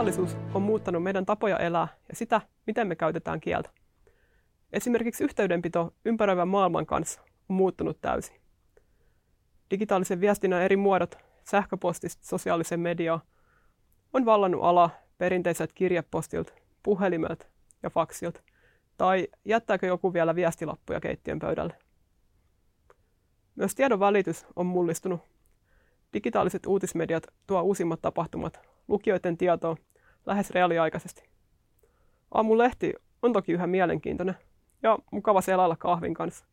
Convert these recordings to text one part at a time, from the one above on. Kirjallisuus on muuttanut meidän tapoja elää ja sitä, miten me käytetään kieltä. Esimerkiksi yhteydenpito ympäröivän maailman kanssa on muuttunut täysin. Digitaalisen viestinnän eri muodot, sähköpostista sosiaaliseen mediaan, on vallannut ala perinteiset kirjepostilta, puhelimelta ja faksilta, tai jättääkö joku vielä viestilappuja keittiön pöydälle. Myös tiedon välitys on mullistunut. Digitaaliset uutismediat tuo uusimmat tapahtumat lukijoiden tietoon lähes reaaliaikaisesti. Aamulehti on toki yhä mielenkiintoinen ja mukava selailla kahvin kanssa,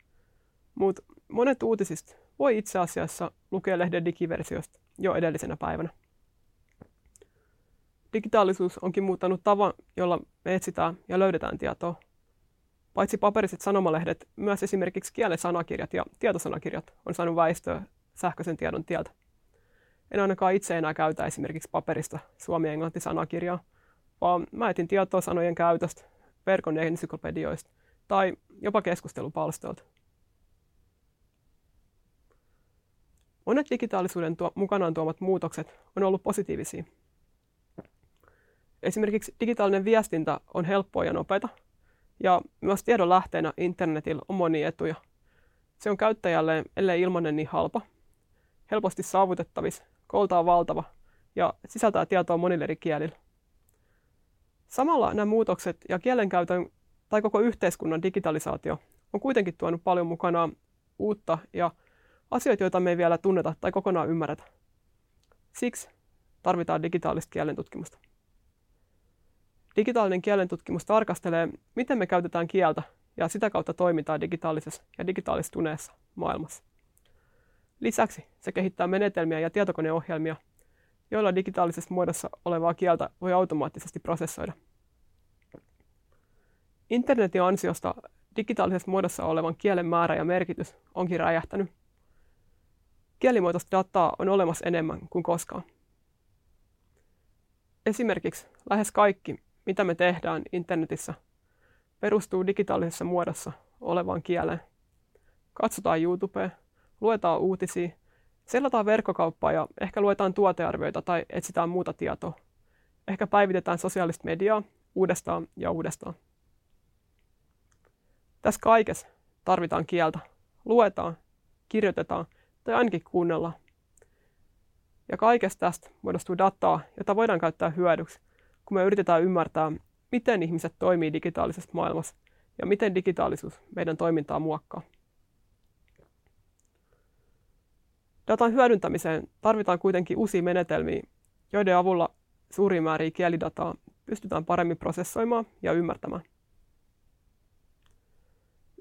mutta monet uutisista voi itse asiassa lukea lehden digiversiosta jo edellisenä päivänä. Digitaalisuus onkin muuttanut tavan, jolla me etsitään ja löydetään tietoa. Paitsi paperiset sanomalehdet, myös esimerkiksi kielen sanakirjat ja tietosanakirjat on saanut väistöä sähköisen tiedon tieltä. En ainakaan itse enää käytä esimerkiksi paperista suomi-englanti-sanakirjaa, vaan mä etin tietoa sanojen käytöstä, verkon ensyklopedioista tai jopa keskustelupalstoilta. Monet digitaalisuuden mukanaan tuomat muutokset on ollut positiivisia. Esimerkiksi digitaalinen viestintä on helppoa ja nopeata, ja myös tiedon lähteenä internetillä on monia etuja. Se on käyttäjälleen, ellei ilmanen, niin halpa, helposti saavutettavissa, kooltaan valtava ja sisältää tietoa monilla eri kielillä. Samalla nämä muutokset ja kielenkäytön tai koko yhteiskunnan digitalisaatio on kuitenkin tuonut paljon mukanaan uutta ja asioita, joita me ei vielä tunneta tai kokonaan ymmärretä. Siksi tarvitaan digitaalista kielentutkimusta. Digitaalinen kielentutkimus tarkastelee, miten me käytetään kieltä ja sitä kautta toimitaan digitaalisessa ja digitaalistuneessa maailmassa. Lisäksi se kehittää menetelmiä ja tietokoneohjelmia, joilla digitaalisessa muodossa olevaa kieltä voi automaattisesti prosessoida. Internetin ansiosta digitaalisessa muodossa olevan kielen määrä ja merkitys onkin räjähtänyt. Kielimuotoista dataa on olemassa enemmän kuin koskaan. Esimerkiksi lähes kaikki, mitä me tehdään internetissä, perustuu digitaalisessa muodossa olevaan kieleen. Katsotaan YouTubea, luetaan uutisia, selataan verkkokauppaa ja ehkä luetaan tuotearvioita tai etsitään muuta tietoa. Ehkä päivitetään sosiaalista mediaa uudestaan ja uudestaan. Tässä kaikessa tarvitaan kieltä. Luetaan, kirjoitetaan tai ainakin kuunnellaan. Ja kaikesta tästä muodostuu dataa, jota voidaan käyttää hyödyksi, kun me yritetään ymmärtää, miten ihmiset toimii digitaalisessa maailmassa ja miten digitaalisuus meidän toimintaa muokkaa. Datan hyödyntämiseen tarvitaan kuitenkin uusia menetelmiä, joiden avulla suuria määriä kielidataa pystytään paremmin prosessoimaan ja ymmärtämään.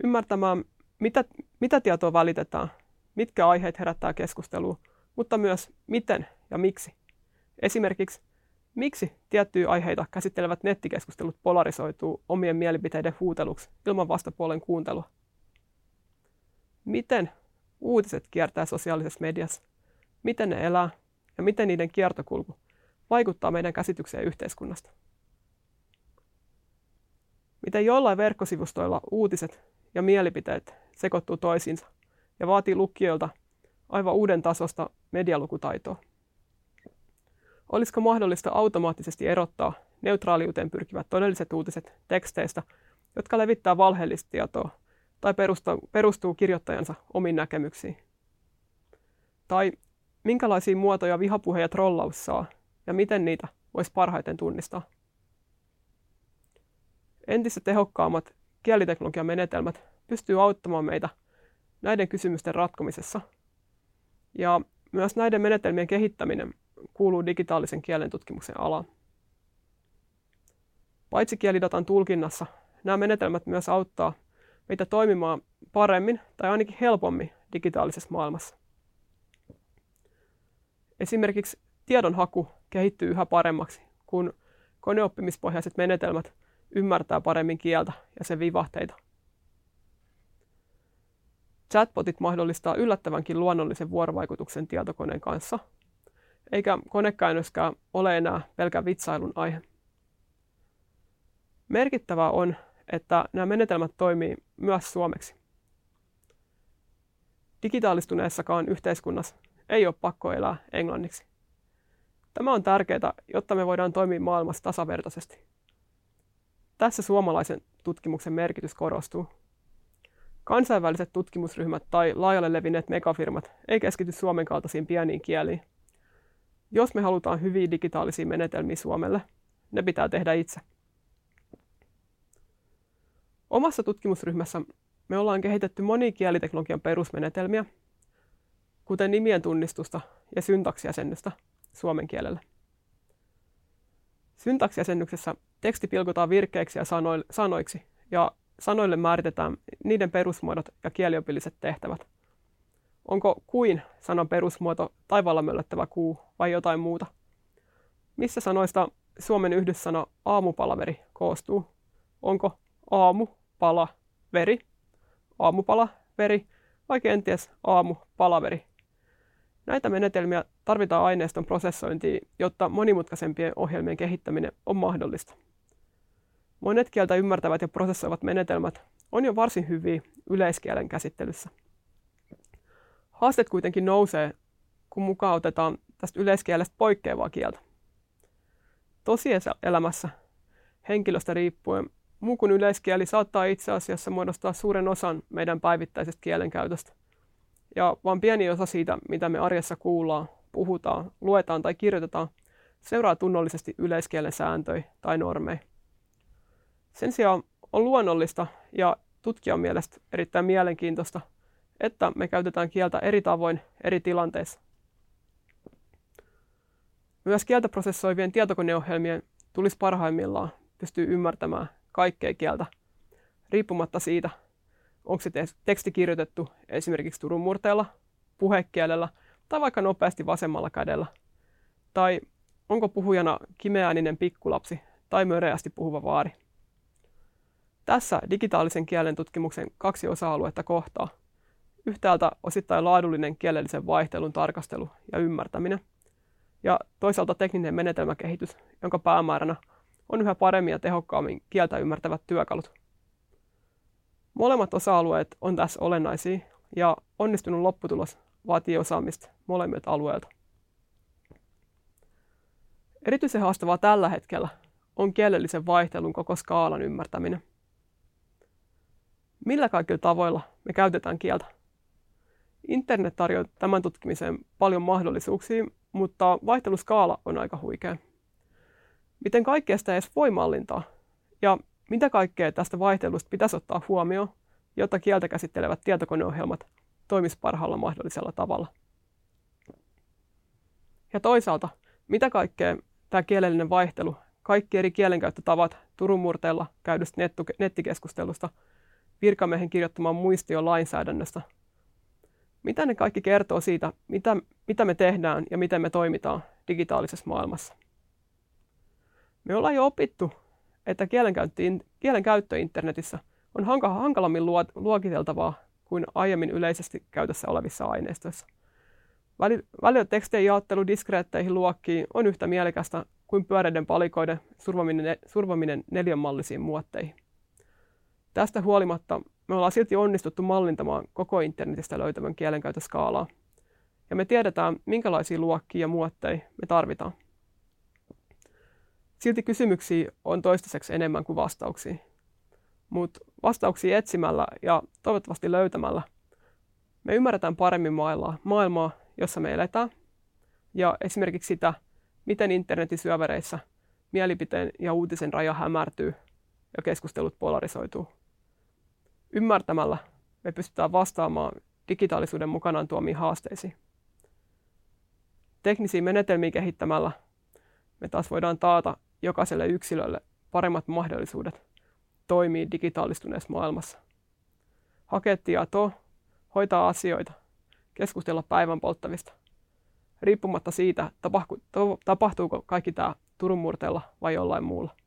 Ymmärtämään, mitä tietoa välitetään, mitkä aiheet herättää keskustelua, mutta myös miten ja miksi. Esimerkiksi, miksi tiettyjä aiheita käsittelevät nettikeskustelut polarisoituu omien mielipiteiden huuteluksi ilman vastapuolen kuuntelua? Miten uutiset kiertää sosiaalisessa mediassa? Miten ne elää ja miten niiden kiertokulku vaikuttaa meidän käsitykseen yhteiskunnasta? Miten jollain verkkosivustoilla uutiset ja mielipiteet sekoittuu toisiinsa ja vaatii lukijoilta aivan uuden tasosta medialukutaitoa? Olisiko mahdollista automaattisesti erottaa neutraaliuteen pyrkivät todelliset uutiset teksteistä, jotka levittää valheellista tietoa tai perustuu kirjoittajansa omiin näkemyksiin? Tai minkälaisia muotoja vihapuhe ja trollaus saa ja miten niitä voisi parhaiten tunnistaa? Entistä tehokkaammat kieliteknologian menetelmät pystyvät auttamaan meitä näiden kysymysten ratkomisessa. Ja myös näiden menetelmien kehittäminen kuuluu digitaalisen kielentutkimuksen alaan. Paitsi kielidatan tulkinnassa, nämä menetelmät myös auttaa meitä toimimaan paremmin tai ainakin helpommin digitaalisessa maailmassa. Esimerkiksi tiedonhaku kehittyy yhä paremmaksi, kun koneoppimispohjaiset menetelmät ymmärtää paremmin kieltä ja sen vivahteita. Chatbotit mahdollistaa yllättävänkin luonnollisen vuorovaikutuksen tietokoneen kanssa, eikä konekäännöskään ole enää pelkän vitsailun aihe. Merkittävää on, että nämä menetelmät toimii myös suomeksi. Digitaalistuneessakaan yhteiskunnassa ei ole pakko elää englanniksi. Tämä on tärkeää, jotta me voidaan toimia maailmassa tasavertaisesti. Tässä suomalaisen tutkimuksen merkitys korostuu. Kansainväliset tutkimusryhmät tai laajalle levinneet megafirmat ei keskity Suomen kaltaisiin pieniin kieliin. Jos me halutaan hyviä digitaalisia menetelmiä Suomelle, ne pitää tehdä itse. Omassa tutkimusryhmässä me ollaan kehitetty monia kieliteknologian perusmenetelmiä, kuten nimien tunnistusta ja syntaksijäsennystä suomen kielellä. Syntaksijäsennyksessä teksti pilkotaan virkkeiksi ja sanoiksi, ja sanoille määritetään niiden perusmuodot ja kieliopilliset tehtävät. Onko kuin sanan perusmuoto taivaalla möllöttävä kuu vai jotain muuta? Missä sanoista suomen yhdyssana aamupalaveri koostuu? Onko aamu, pala, veri, aamupala, veri vai kenties aamupalaveri? Näitä menetelmiä tarvitaan aineiston prosessointiin, jotta monimutkaisempien ohjelmien kehittäminen on mahdollista. Monet kieltä ymmärtävät ja prosessoivat menetelmät on jo varsin hyviä yleiskielen käsittelyssä. Haasteet kuitenkin nousee, kun mukaan otetaan tästä yleiskielestä poikkeavaa kieltä. Tosielämässä henkilöstä riippuen muu kuin yleiskieli saattaa itse asiassa muodostaa suuren osan meidän päivittäisestä kielenkäytöstä. Ja vain pieni osa siitä, mitä me arjessa kuullaan, puhutaan, luetaan tai kirjoitetaan, seuraa tunnollisesti yleiskielen sääntöjä tai normeja. Sen sijaan on luonnollista ja tutkijan mielestä erittäin mielenkiintoista, että me käytetään kieltä eri tavoin eri tilanteissa. Myös kieltä prosessoivien tietokoneohjelmien tulisi parhaimmillaan pystyä ymmärtämään kaikkea kieltä, riippumatta siitä, onko se teksti kirjoitettu esimerkiksi Turun murteella, puhekielellä tai vaikka nopeasti vasemmalla kädellä, tai onko puhujana kimeääninen pikkulapsi tai möreästi puhuva vaari. Tässä digitaalisen kielen tutkimuksen kaksi osa-aluetta kohtaa. Yhtäältä osittain laadullinen kielellisen vaihtelun tarkastelu ja ymmärtäminen, ja toisaalta tekninen menetelmäkehitys, jonka päämääränä on yhä paremmin ja tehokkaammin kieltä ymmärtävät työkalut. Molemmat osa-alueet on tässä olennaisia, ja onnistunut lopputulos vaatii osaamista molemmilta alueilta. Erityisen haastavaa tällä hetkellä on kielellisen vaihtelun koko skaalan ymmärtäminen. Millä kaikilla tavoilla me käytetään kieltä? Internet tarjoaa tämän tutkimiseen paljon mahdollisuuksia, mutta vaihteluskaala on aika huikea. Miten kaikkea sitä edes voi mallintaa? Ja mitä kaikkea tästä vaihtelusta pitäisi ottaa huomioon, jotta kieltä käsittelevät tietokoneohjelmat toimisivat parhaalla mahdollisella tavalla? Ja toisaalta, mitä kaikkea tämä kielellinen vaihtelu, kaikki eri kielenkäyttötavat Turun murteella käydystä nettikeskustelusta, virkamiehen kirjoittamaan muistioon lainsäädännöstä. Mitä ne kaikki kertoo siitä, mitä me tehdään ja miten me toimitaan digitaalisessa maailmassa? Me ollaan jo opittu, että kielenkäyttö internetissä on hankalammin luokiteltavaa kuin aiemmin yleisesti käytössä olevissa aineistoissa. Välillä tekstien jaottelu diskreetteihin luokkiin on yhtä mielekästä kuin pyöreiden palikoiden survominen neljänmallisiin muotteihin. Tästä huolimatta me ollaan silti onnistuttu mallintamaan koko internetistä löytävän kielenkäytöskaalaa, ja me tiedetään, minkälaisia luokkia ja muotteja me tarvitaan. Silti kysymyksiä on toistaiseksi enemmän kuin vastauksia. Mutta vastauksia etsimällä ja toivottavasti löytämällä me ymmärretään paremmin maailmaa, jossa me eletään, ja esimerkiksi sitä, miten internetin syövereissä mielipiteen ja uutisen raja hämärtyy ja keskustelut polarisoituu. Ymmärtämällä me pystytään vastaamaan digitaalisuuden mukanaan tuomiin haasteisiin. Teknisiä menetelmiä kehittämällä me taas voidaan taata jokaiselle yksilölle paremmat mahdollisuudet toimia digitaalistuneessa maailmassa. Hakea tietoa, hoitaa asioita, keskustella päivän polttavista, riippumatta siitä, tapahtuuko kaikki tämä Turun murteella vai jollain muulla.